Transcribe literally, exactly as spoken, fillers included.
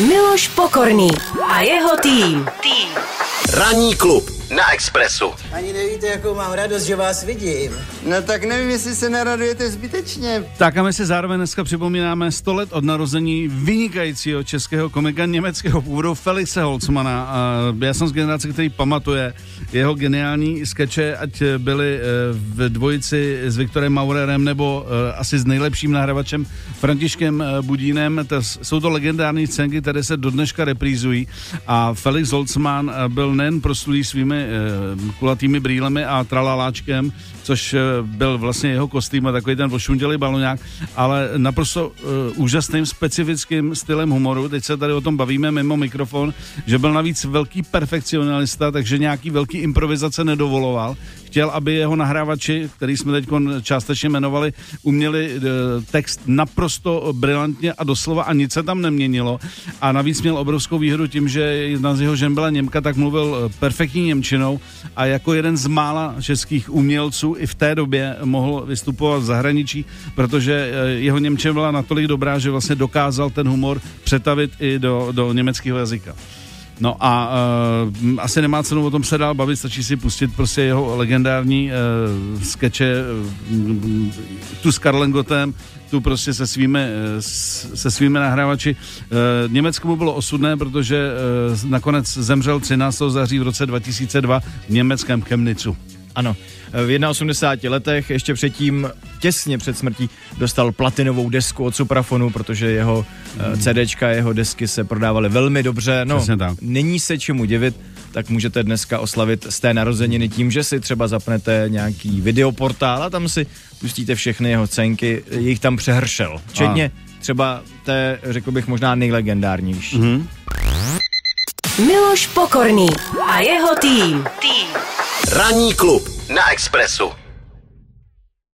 Miloš Pokorný a jeho tým. Tým. Ranní klub na Expressu. Ani nevíte, jakou mám radost, že vás vidím. No tak nevím, jestli se neradujete zbytečně. Tak a my si zároveň dneska připomínáme sto let od narození vynikajícího českého komika německého původu Felixe Holzmana. A já jsem z generace, který pamatuje jeho geniální skeče, ať byli v dvojici s Viktorem Maurerem nebo asi s nejlepším nahrávačem Františkem Budínem. To jsou to legendární scénky, které se do dneška reprízují. A Felix Holzman byl nejen proslulý svými kulatými brýlemi a tralaláčkem, což byl vlastně jeho kostým a takový ten vošundělý baloňák, ale naprosto uh, úžasným specifickým stylem humoru. Teď se tady o tom bavíme mimo mikrofon, že byl navíc velký perfekcionalista, takže nějaký velký improvizace nedovoloval. Chtěl, aby jeho nahrávači, který jsme teď částečně jmenovali, uměli text naprosto brilantně a doslova a nic se tam neměnilo. A navíc měl obrovskou výhodu tím, že jedna z jeho žen byla Němka, tak mluvil perfektní němčinou a jako jeden z mála českých umělců i v té době mohl vystupovat v zahraničí, protože jeho němčina byla natolik dobrá, že vlastně dokázal ten humor přetavit i do, do německého jazyka. No a uh, asi nemá cenu o tom se dál bavit, stačí si pustit prostě jeho legendární uh, skeče, uh, tu s Karlem Gottem, tu prostě se svými, uh, se svými nahrávači. Uh, Německu mu bylo osudné, protože uh, nakonec zemřel třináctého září v roce dva tisíce dva v německém Chemnitzu. Ano, v osmdesáti letech, ještě předtím, těsně před smrtí, dostal platinovou desku od Suprafonu, protože jeho mm. CDčka, jeho desky se prodávaly velmi dobře. No, není se čemu divit, tak můžete dneska oslavit z té narozeniny tím, že si třeba zapnete nějaký videoportál a tam si pustíte všechny jeho cenky, jich tam přehršel. Včetně a. třeba té, řekl bych, možná nejlegendárnější. Mm. Miloš Pokorný a jeho tým. Tým. Ranní klub na Expressu.